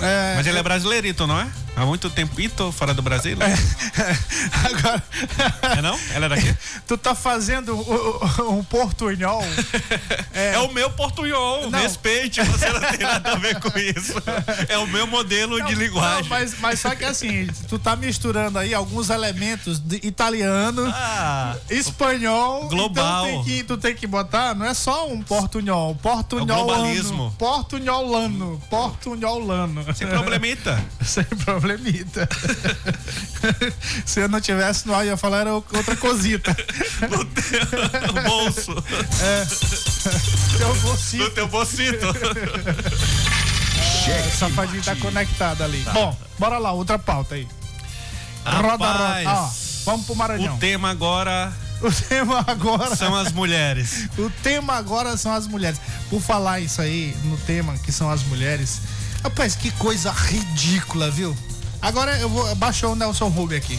É, mas ele é brasileirito, não é? Há muito tempo, Ito, fora do Brasil. Agora... É não? Ela é daqui? Tu tá fazendo um portunhol. É o meu portunhol, não. Respeite, você não tem nada a ver com isso. É o meu modelo de linguagem. Não, mas só que assim, tu tá misturando aí alguns elementos de italiano, espanhol. Global. Então tu tem que botar, não é só um portunhol. Portunholano. É globalismo. Portunholano. Portunholano. Sem problemita. Sem problema. Se eu não tivesse no ar, eu ia falar outra cosita. No bolso. No teu bolsito. O safadinho tá conectado ali. Bom, bora lá, outra pauta aí. Rapaz, roda. Vamos pro Maranhão. O tema agora são as mulheres. Por falar isso aí, no tema que são as mulheres. Rapaz, que coisa ridícula, viu? Agora baixou o Nelson Rubens aqui.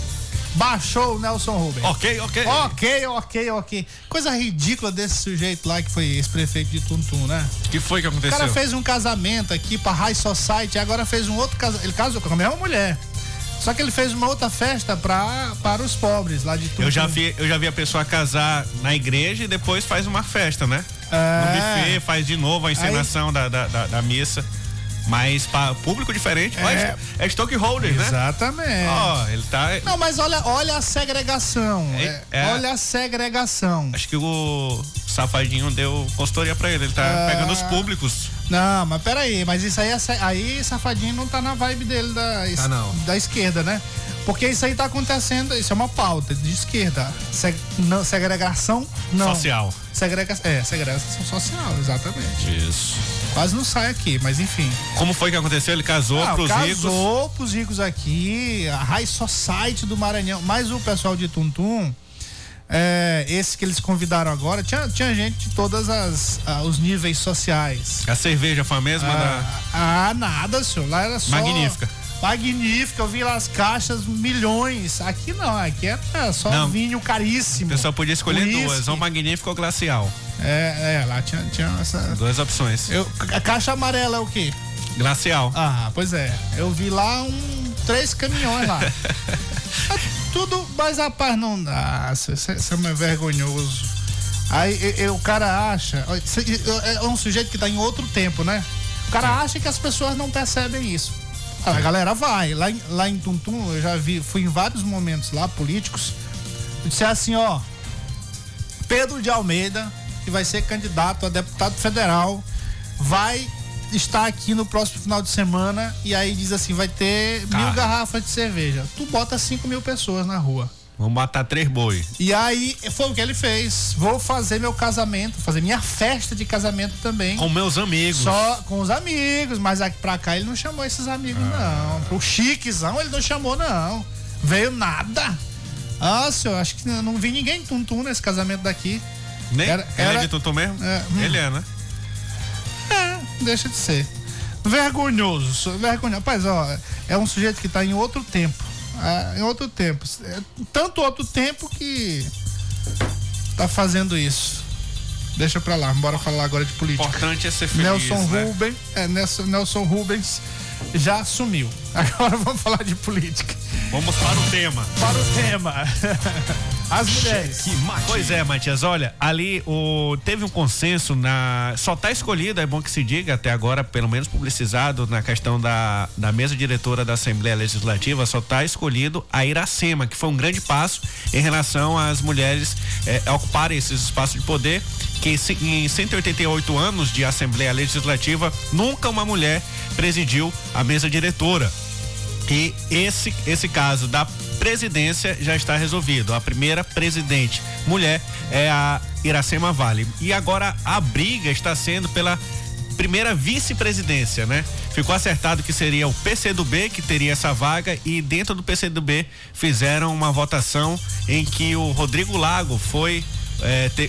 Ok. Coisa ridícula desse sujeito lá que foi ex-prefeito de Tuntum, né? Que foi que aconteceu? O cara fez um casamento aqui pra High Society, agora fez um outro casamento. Ele casou com a mesma mulher. Só que ele fez uma outra festa para os pobres lá de Tuntum. Eu já vi a pessoa casar na igreja e depois faz uma festa, né? No buffet, faz de novo a encenação aí... da missa. Mas para público diferente, mas é stockholder, né? Exatamente. Ele tá... Não, mas olha a segregação. Olha a segregação. Acho que o safadinho deu consultoria pra ele. Ele tá pegando os públicos. Não, mas peraí, mas isso aí, safadinho não tá na vibe dele da esquerda, né? Porque isso aí tá acontecendo, isso é uma pauta de esquerda. Segregação não. Social. Segregação social, exatamente. Isso. Quase não sai aqui, mas enfim. Como foi que aconteceu? Ele casou pros ricos? Casou pros ricos aqui, a High Society do Maranhão, mas o pessoal de Tuntum, esse que eles convidaram agora, tinha gente de todas os níveis sociais. A cerveja foi a mesma? Nada, senhor, lá era só... Magnífica, eu vi lá as caixas, milhões. Aqui não, aqui é só vinho caríssimo. O pessoal podia escolher duas, ou magnífico ou glacial. Lá tinha essas... Duas opções. A caixa amarela é o quê? Glacial. Pois é. Eu vi lá 3 caminhões lá. Tudo, mas rapaz, não dá. Isso é vergonhoso. Aí o cara acha... É um sujeito que tá em outro tempo, né? O cara acha que as pessoas não percebem isso. A galera vai, lá em Tuntum, eu já vi, fui em vários momentos lá, políticos, disseram assim, Pedro de Almeida, que vai ser candidato a deputado federal, vai estar aqui no próximo final de semana, e aí diz assim, vai ter 1.000 garrafas de cerveja. Tu bota 5.000 pessoas na rua. Vamos matar 3 bois. E aí, foi o que ele fez. Vou fazer meu casamento, fazer minha festa de casamento também. Com meus amigos. Só com os amigos, mas aqui pra cá ele não chamou esses amigos, não. O chiquezão ele não chamou, não. Veio nada. Senhor, acho que não vi ninguém Tuntum nesse casamento daqui. Nem? Ele é de Tuntum mesmo? Ele é, né? Deixa de ser. Vergonhoso. Rapaz, é um sujeito que tá em outro tempo. Em outro tempo. Tanto outro tempo que tá fazendo isso. Deixa pra lá, bora falar agora de política. O importante é ser feliz, Nelson Rubens já assumiu. Agora vamos falar de política. Vamos para o tema. As mulheres. Pois é, Matias, olha, ali teve um consenso só tá escolhido, é bom que se diga até agora, pelo menos publicizado na questão da mesa diretora da Assembleia Legislativa, só tá escolhido a Iracema, que foi um grande passo em relação às mulheres ocuparem esses espaços de poder que em 188 anos de Assembleia Legislativa, nunca uma mulher presidiu a mesa diretora. E esse caso da presidência já está resolvido. A primeira presidente mulher é a Iracema Vale. E agora a briga está sendo pela primeira vice-presidência, né? Ficou acertado que seria o PCdoB que teria essa vaga, e dentro do PCdoB fizeram uma votação em que o Rodrigo Lago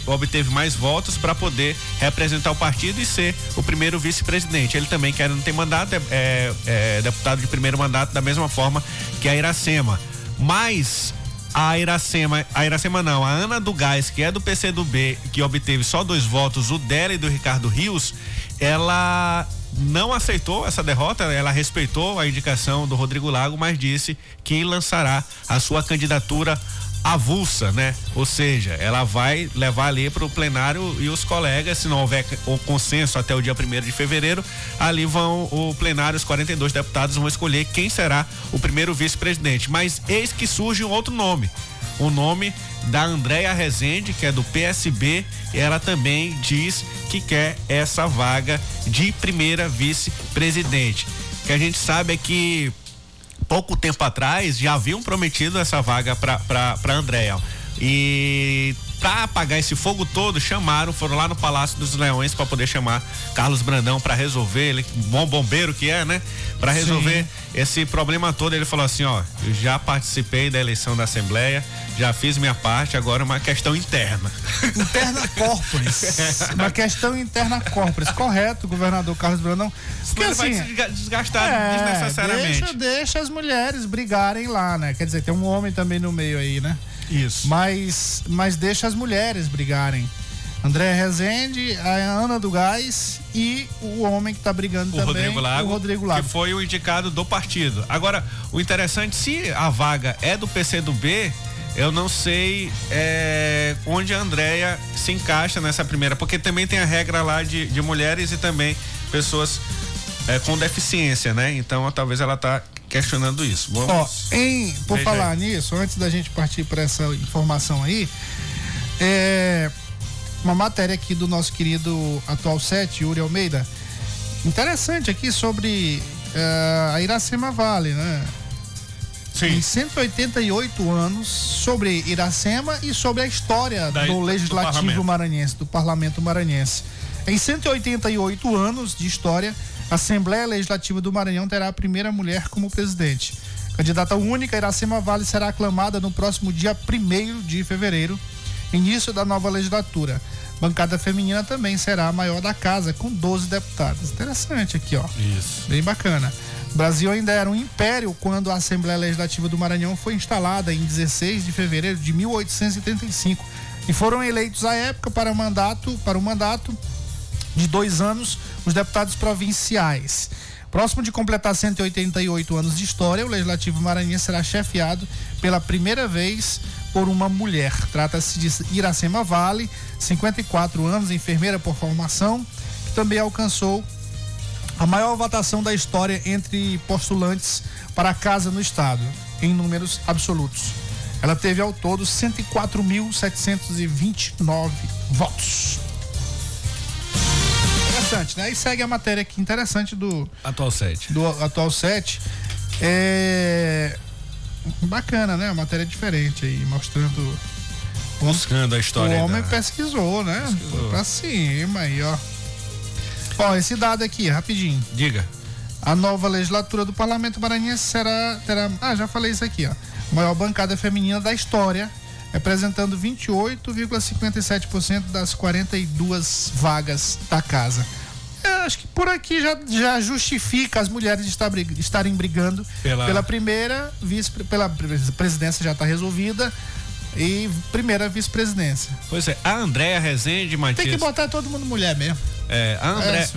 obteve mais votos para poder representar o partido e ser o primeiro vice-presidente. Ele também, querendo ter mandato, é deputado de primeiro mandato, da mesma forma que a Iracema. Mas a Ana do Gás, que é do PCdoB, que obteve só 2 votos, o dela e do Ricardo Rios, ela não aceitou essa derrota, ela respeitou a indicação do Rodrigo Lago, mas disse que lançará a sua candidatura avulsa, né? Ou seja, ela vai levar ali para o plenário, e os colegas, se não houver o consenso até o dia 1º de fevereiro, ali vão o plenário, os 42 deputados vão escolher quem será o primeiro vice-presidente. Mas eis que surge um outro nome, o nome da Andréia Rezende, que é do PSB, e ela também diz que quer essa vaga de primeira vice-presidente. O que a gente sabe é que pouco tempo atrás já haviam prometido essa vaga para Andréia, e para apagar esse fogo todo, foram lá no Palácio dos Leões para poder chamar Carlos Brandão para resolver, ele, bom bombeiro que é, né? Para resolver esse problema todo. Ele falou assim: ó, eu já participei da eleição da Assembleia, já fiz minha parte, agora é uma questão interna. Interna corporis. Uma questão interna corporis, correto, governador Carlos Brandão. Porque ele assim, vai se desgastar desnecessariamente. Deixa as mulheres brigarem lá, né? Quer dizer, tem um homem também no meio aí, né? Isso. Mas deixa as mulheres brigarem. André Rezende, a Ana do Gás e o homem que está brigando também, o Rodrigo Lago, que foi o indicado do partido. Agora, o interessante, se a vaga é do PCdoB, eu não sei onde a Andréia se encaixa nessa primeira, porque também tem a regra lá de mulheres e também pessoas com deficiência, né? Então, talvez ela tá questionando isso. Por falar nisso, antes da gente partir para essa informação aí, uma matéria aqui do nosso querido Atual 7, Yuri Almeida, interessante aqui sobre a Iracema Vale, né? Sim. Em 188 anos sobre Iracema e sobre a história do Legislativo Maranhense, do Parlamento Maranhense. Em 188 anos de história, a Assembleia Legislativa do Maranhão terá a primeira mulher como presidente. Candidata única, Iracema Vale será aclamada no próximo dia 1º de fevereiro, início da nova legislatura. Bancada feminina também será a maior da casa, com 12 deputadas. Interessante aqui, ó. Isso. Bem bacana. O Brasil ainda era um império quando a Assembleia Legislativa do Maranhão foi instalada em 16 de fevereiro de 1835. E foram eleitos à época para o mandato de 2 anos, os deputados provinciais. Próximo de completar 188 anos de história, o Legislativo Maranhense será chefiado pela primeira vez por uma mulher. Trata-se de Iracema Vale, 54 anos, enfermeira por formação, que também alcançou a maior votação da história entre postulantes para a casa no estado, em números absolutos. Ela teve ao todo 104.729 votos. Interessante, né? E segue a matéria aqui interessante do Atual 7. Do Atual 7. Bacana, né? Uma matéria diferente aí, mostrando. Buscando a história. O homem pesquisou, né? Pesquisou. Foi pra cima aí, ó. Ó, esse dado aqui, rapidinho. Diga. A nova legislatura do Parlamento Maranhense terá. Ah, já falei isso aqui, ó. Maior bancada feminina da história, representando 28,57% das 42 vagas da casa. Eu acho que por aqui já justifica as mulheres estarem brigando pela primeira pela presidência, já está resolvida, e primeira vice-presidência. Pois é, a Andréia Rezende, Matias... Tem que botar todo mundo mulher mesmo.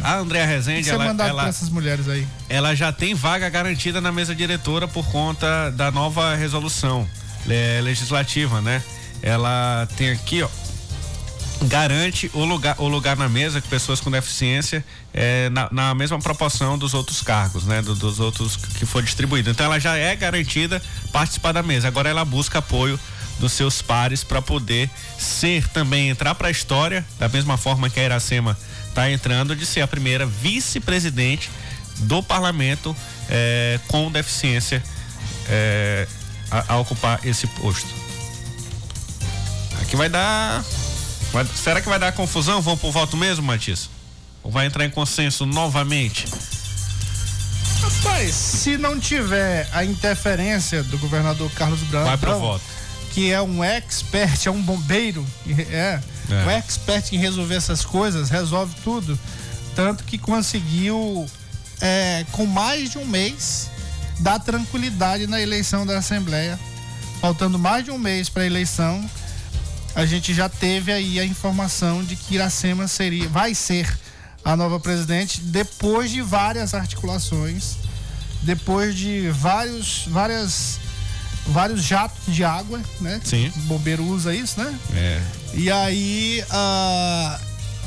A Andréia Rezende, ela pra essas mulheres aí. Ela já tem vaga garantida na mesa diretora por conta da nova resolução legislativa, né? Ela tem aqui, ó, garante o lugar na mesa que pessoas com deficiência na mesma proporção dos outros cargos, né? Dos outros que for distribuído. Então ela já é garantida participar da mesa. Agora ela busca apoio dos seus pares para poder ser também, entrar para a história, da mesma forma que a Iracema está entrando, de ser a primeira vice-presidente do parlamento com deficiência a ocupar esse posto. Aqui vai dar... será que vai dar confusão? Vamos pro voto mesmo, Matias? Ou vai entrar em consenso novamente? Rapaz, se não tiver a interferência do governador Carlos Brandão, vai pro voto. Que é um expert, é um bombeiro, um expert em resolver essas coisas, resolve tudo, tanto que conseguiu com mais de um mês dar tranquilidade na eleição da Assembleia, faltando mais de um mês para a eleição. A gente já teve aí a informação de que Iracema vai ser a nova presidente, depois de várias articulações, depois de vários jatos de água, né? Sim. O bombeiro usa isso, né? É. E aí,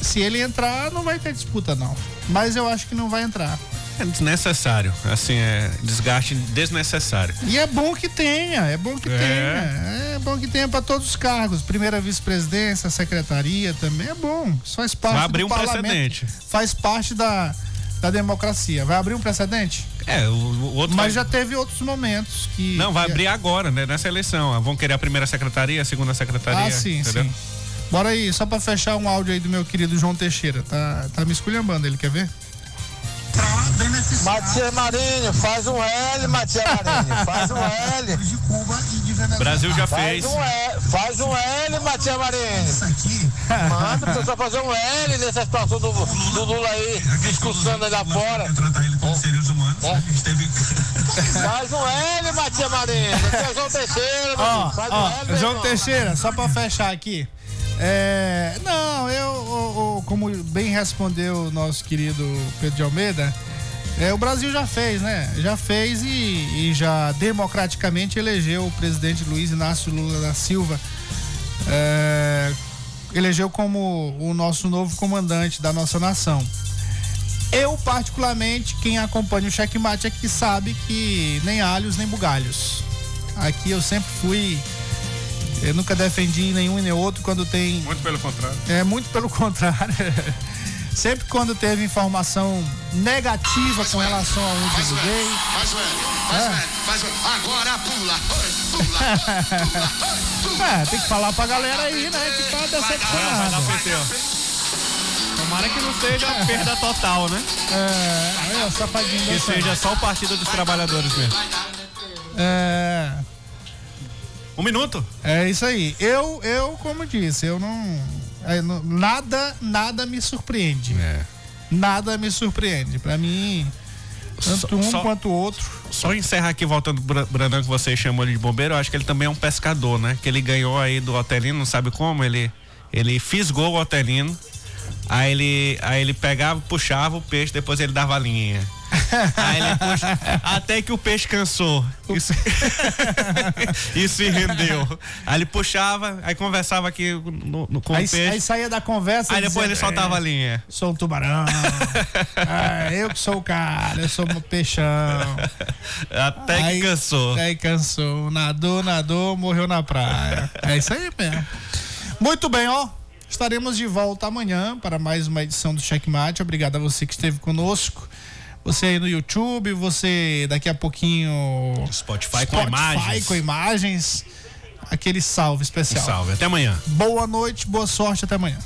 se ele entrar, não vai ter disputa, não. Mas eu acho que não vai entrar. É desnecessário, assim, é desgaste desnecessário. E é bom que tenha, é bom que tenha para todos os cargos, primeira vice-presidência, secretaria também, é bom, isso faz parte do parlamento. Vai abrir um precedente. Faz parte da democracia, vai abrir um precedente? O outro. Mas já teve outros momentos que... Não, vai abrir agora, né, nessa eleição, vão querer a primeira secretaria, a segunda secretaria. Ah, sim, entendeu? Sim. Bora aí, só para fechar um áudio aí do meu querido João Teixeira, tá me esculhambando, ele quer ver? Matias Marinho, faz um L, Matias Marinho, faz um L. Brasil já fez. Faz um L, Matias Marinho. Manda o pessoal fazer um L nessa situação do Lula aí, discussando aí lá fora. Faz um L, Matias Marinho. João Teixeira, faz um L. João Teixeira, só pra fechar aqui. Como bem respondeu o nosso querido Pedro de Almeida, o Brasil já fez, né? Já fez e já democraticamente elegeu o presidente Luiz Inácio Lula da Silva, elegeu como o nosso novo comandante da nossa nação. Eu, particularmente, quem acompanha o Checkmate aqui sabe que nem alhos nem bugalhos. Aqui eu sempre fui... Eu nunca defendi nenhum e nem outro quando tem... Muito pelo contrário. Muito pelo contrário. Sempre quando teve informação negativa com relação a um divulguei. Faz velho. Agora pula. Tem que falar pra galera aí, né? Que tá decepcionado. Tomara que não seja perda total, né? Olha, safadinho. Que seja só o Partido dos Trabalhadores mesmo. Um minuto? É isso aí. Eu como disse, eu não nada me surpreende. Nada me surpreende. Pra mim, tanto quanto o outro. Só encerrar aqui, voltando pro Brandão, que você chamou ele de bombeiro, eu acho que ele também é um pescador, né? Que ele ganhou aí do Otelino, não sabe como, ele fisgou o Otelino, aí ele pegava, puxava o peixe, depois ele dava a linha. Aí ele puxa, até que o peixe cansou e se rendeu. Aí ele puxava, aí conversava aqui com o peixe. Aí saía da conversa. Aí depois ele soltava a linha. Sou um tubarão. Eu que sou o cara, eu sou um peixão. Até que cansou. Aí cansou. Nadou, morreu na praia. É isso aí mesmo. Muito bem, estaremos de volta amanhã para mais uma edição do Checkmate. Obrigado a você que esteve conosco. Você aí no YouTube, você daqui a pouquinho... Spotify com imagens. Spotify com imagens. Aquele salve especial. Um salve. Até amanhã. Boa noite, boa sorte, até amanhã.